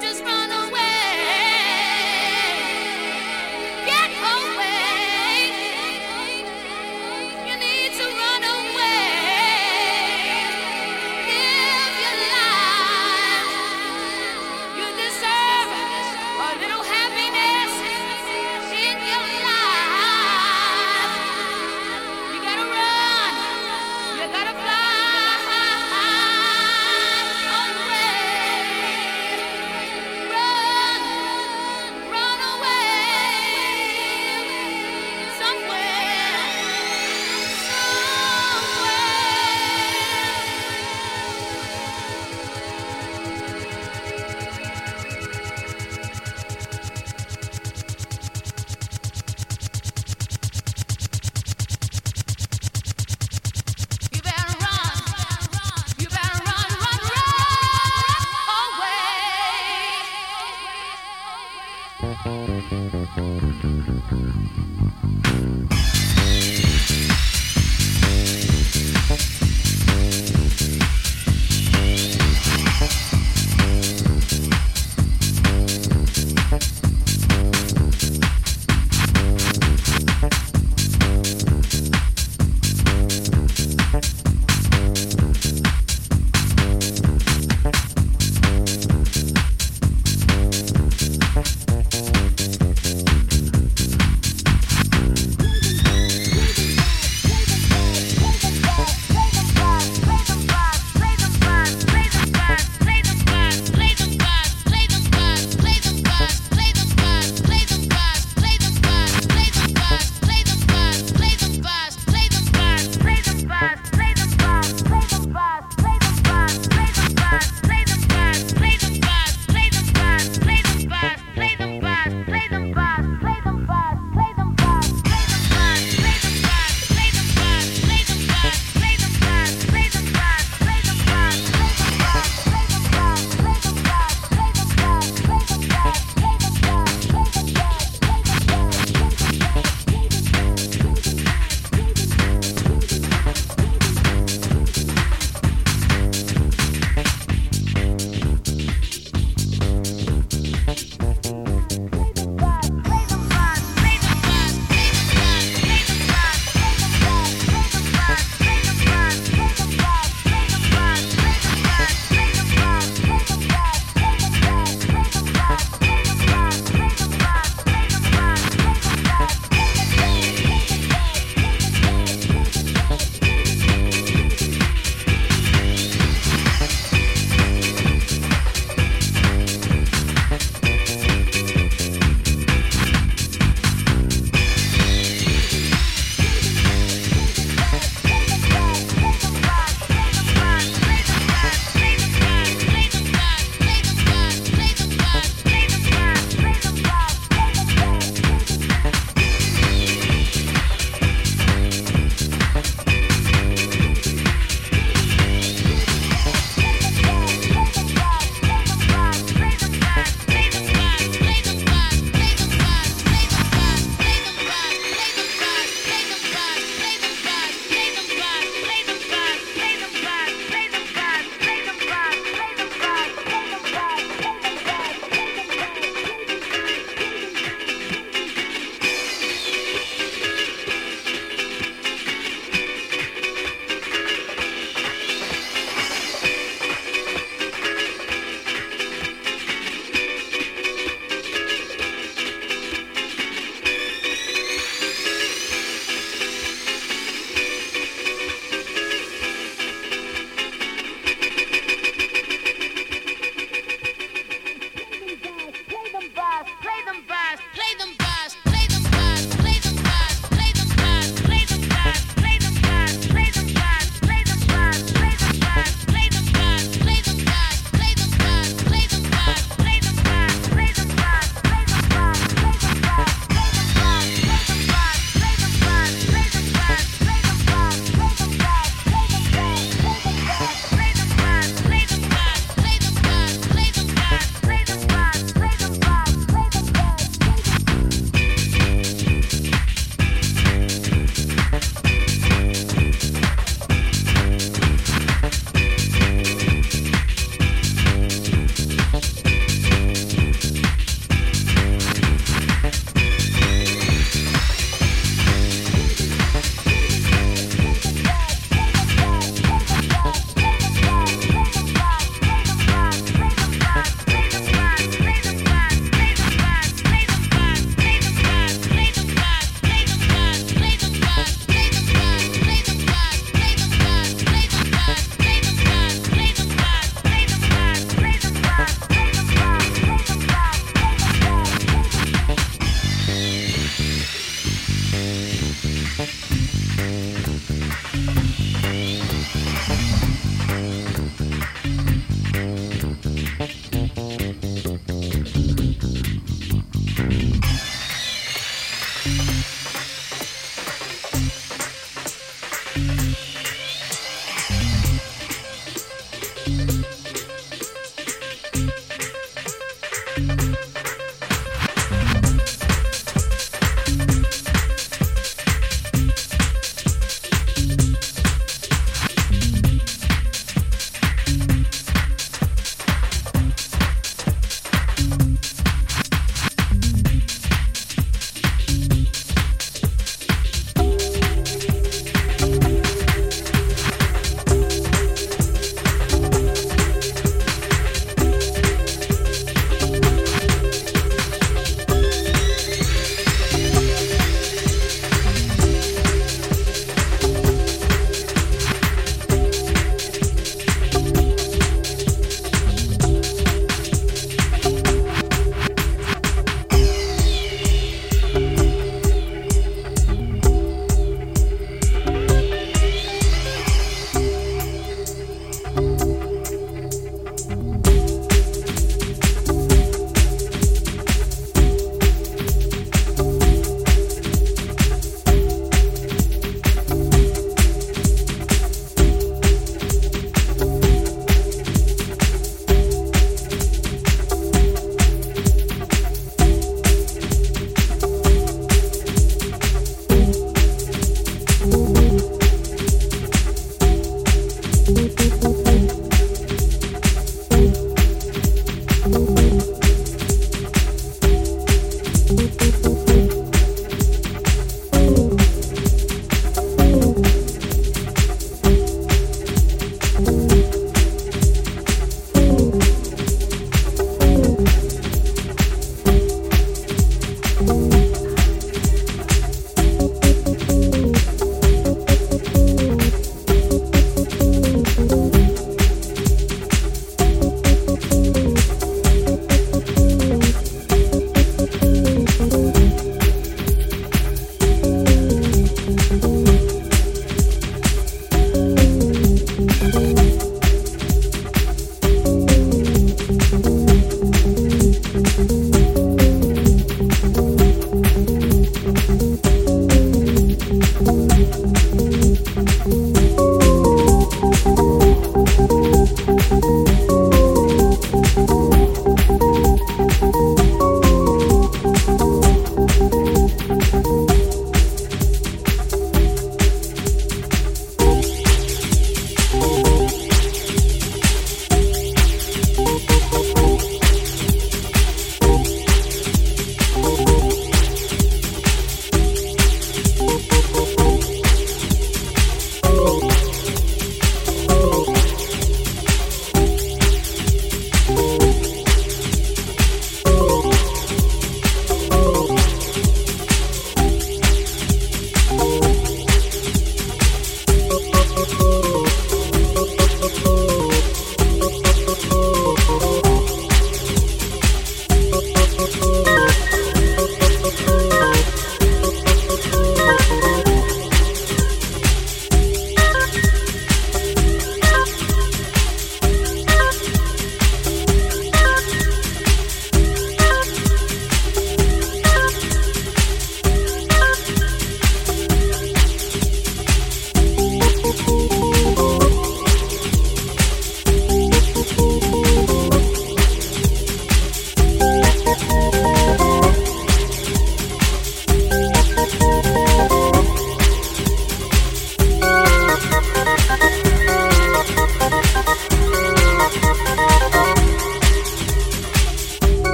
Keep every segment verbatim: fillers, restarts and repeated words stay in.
Run!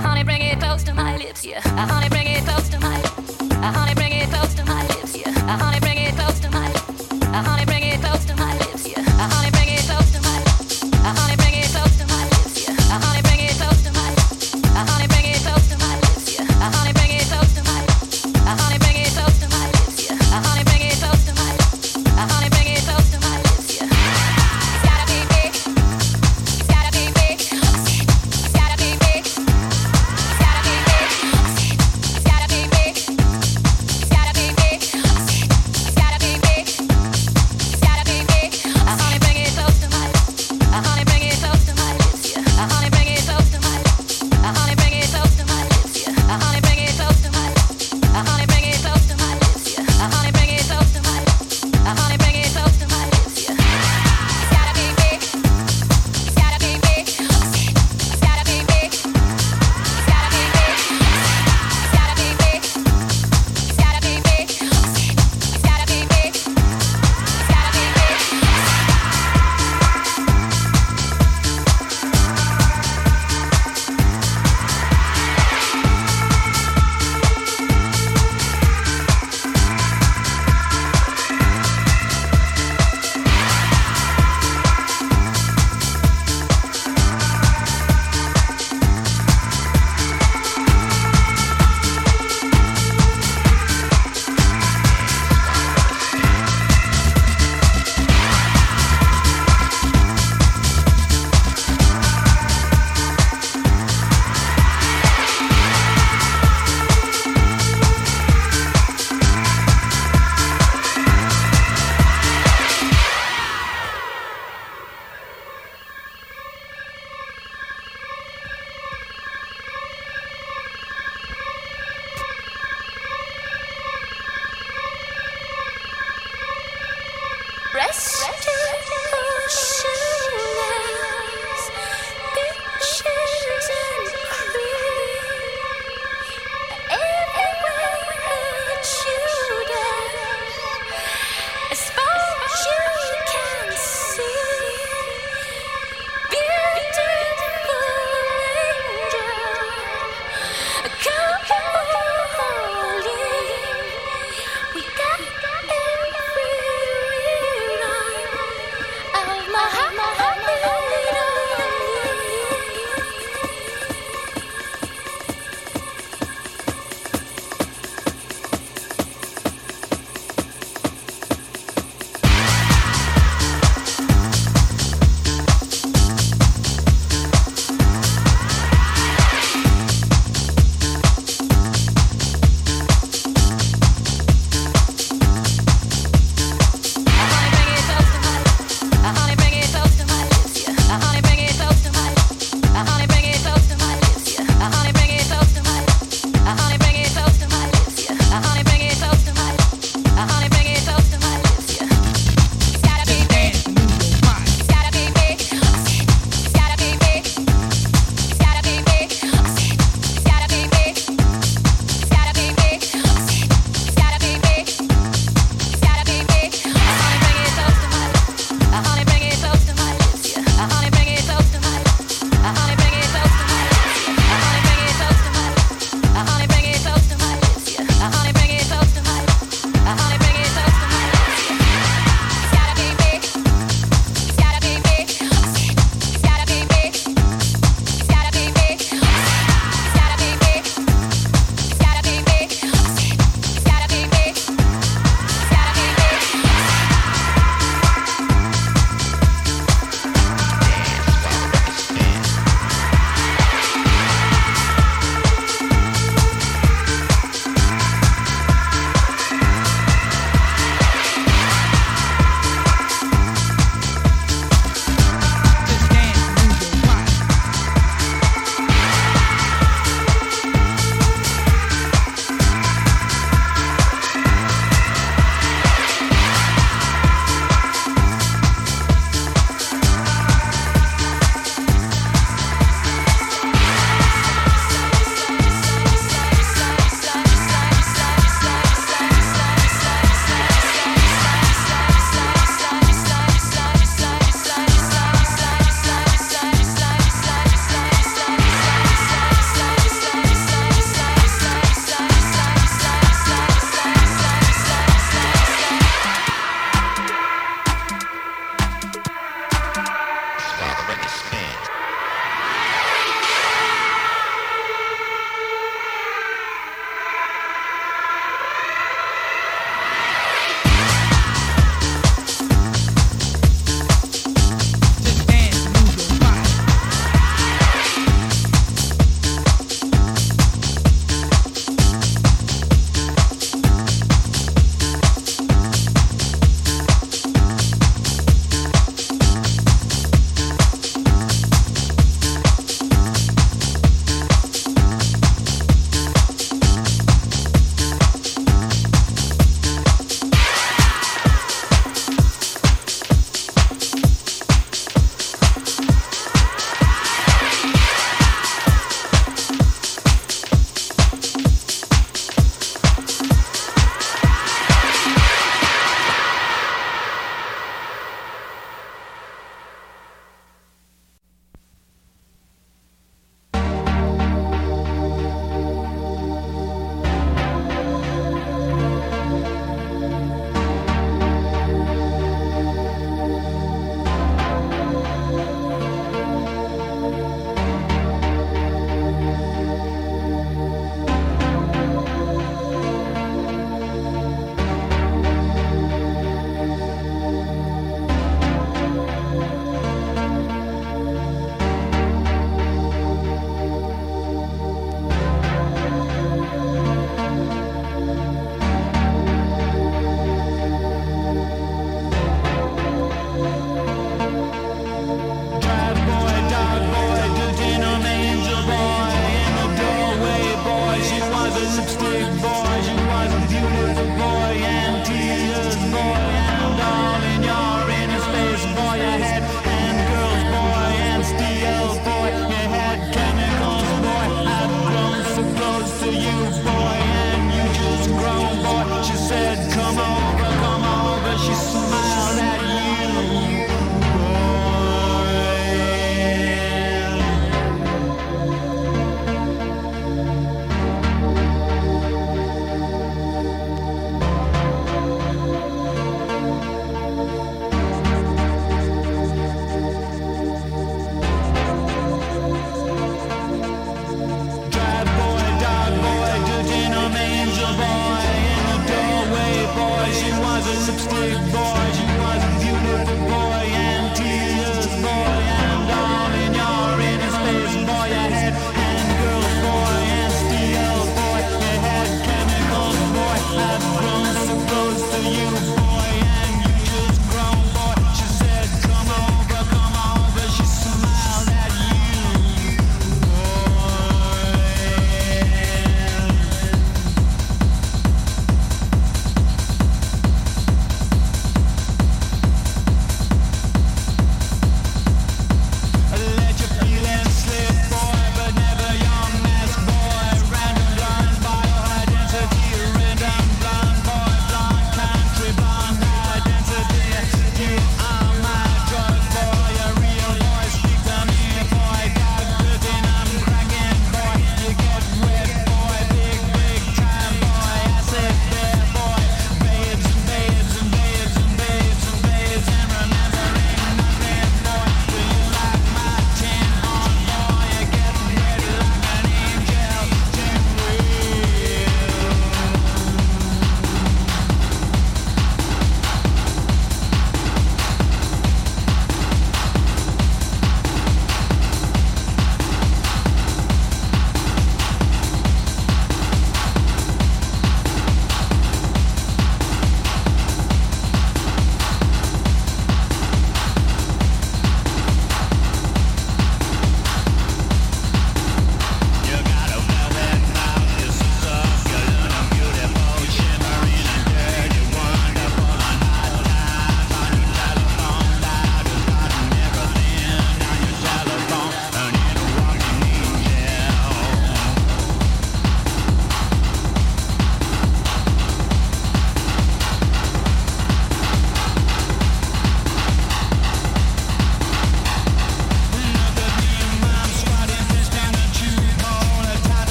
Honey, bring it close to my lips, yeah. Honey, bring it close to my lips. Honey, bring it close to my lips, yeah. Honey, bring it close to my lips. Honey, bring it close to my lips, yeah. Honey, bring it close to my lips. Honey, bring it close to my lips, yeah. Honey, bring it close to my lips. Honey, bring it close to my lips, yeah. Honey, bring it close to my lips. Honey, bring it close to my lips, yeah. Honey, bring it close to my lips. Honey, bring it close to my lips, yeah. It's gotta be big. It's gotta be big. It's gotta be big. It's gotta be big. It's gotta be big.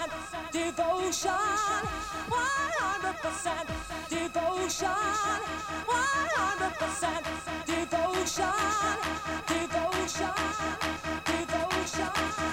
one hundred percent devotion, one hundred percent devotion, one hundred percent devotion, devotion, devotion, devotion,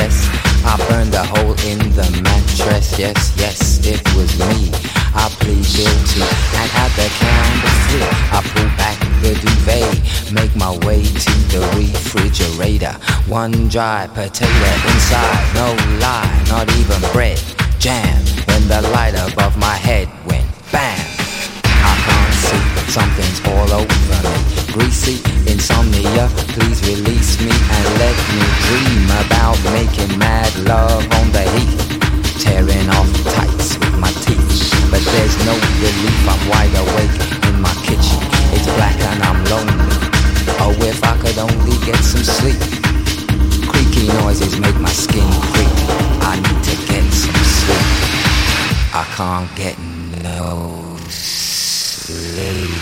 confess, I burned a hole in the mattress. Yes, yes, it was me. I plead guilty, I had the count of three. I pull back the duvet, make my way to the refrigerator. One dry potato inside, no lie, not even bread, jam. When the light above my head went bam, I can't see, something's all over me. Greasy insomnia, please release me and let me dream about making mad love on the heath, tearing off tights with my teeth. But there's no relief, I'm wide awake in my kitchen. It's black and I'm lonely. Oh, if I could only get some sleep. Creaky noises make my skin creep. I need to get some sleep. I can't get no sleep.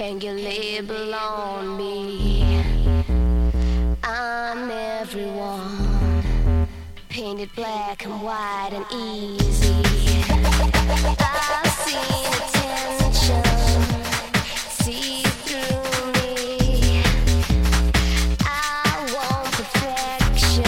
hang your label on me. I'm everyone, painted black and white and easy. I've seen attention, see through me. I want perfection.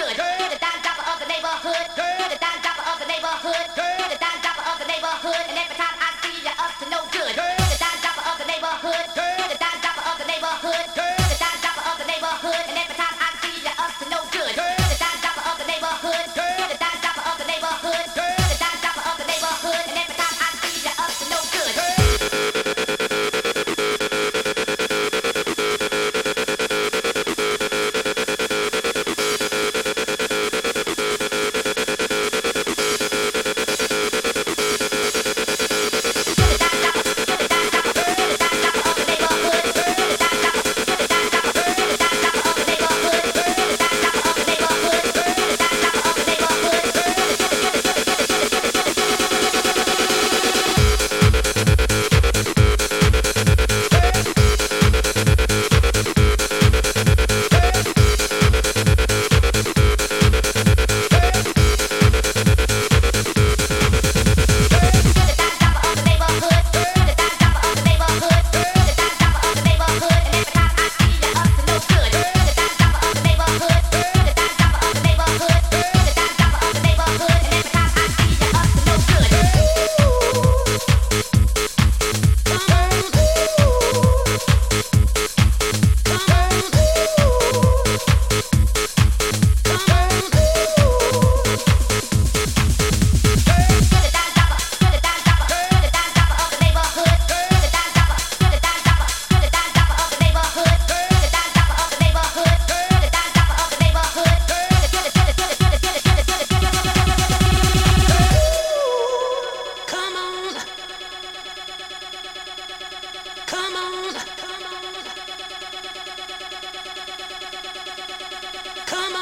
Get it down, drop it, over the neighborhood. Come on.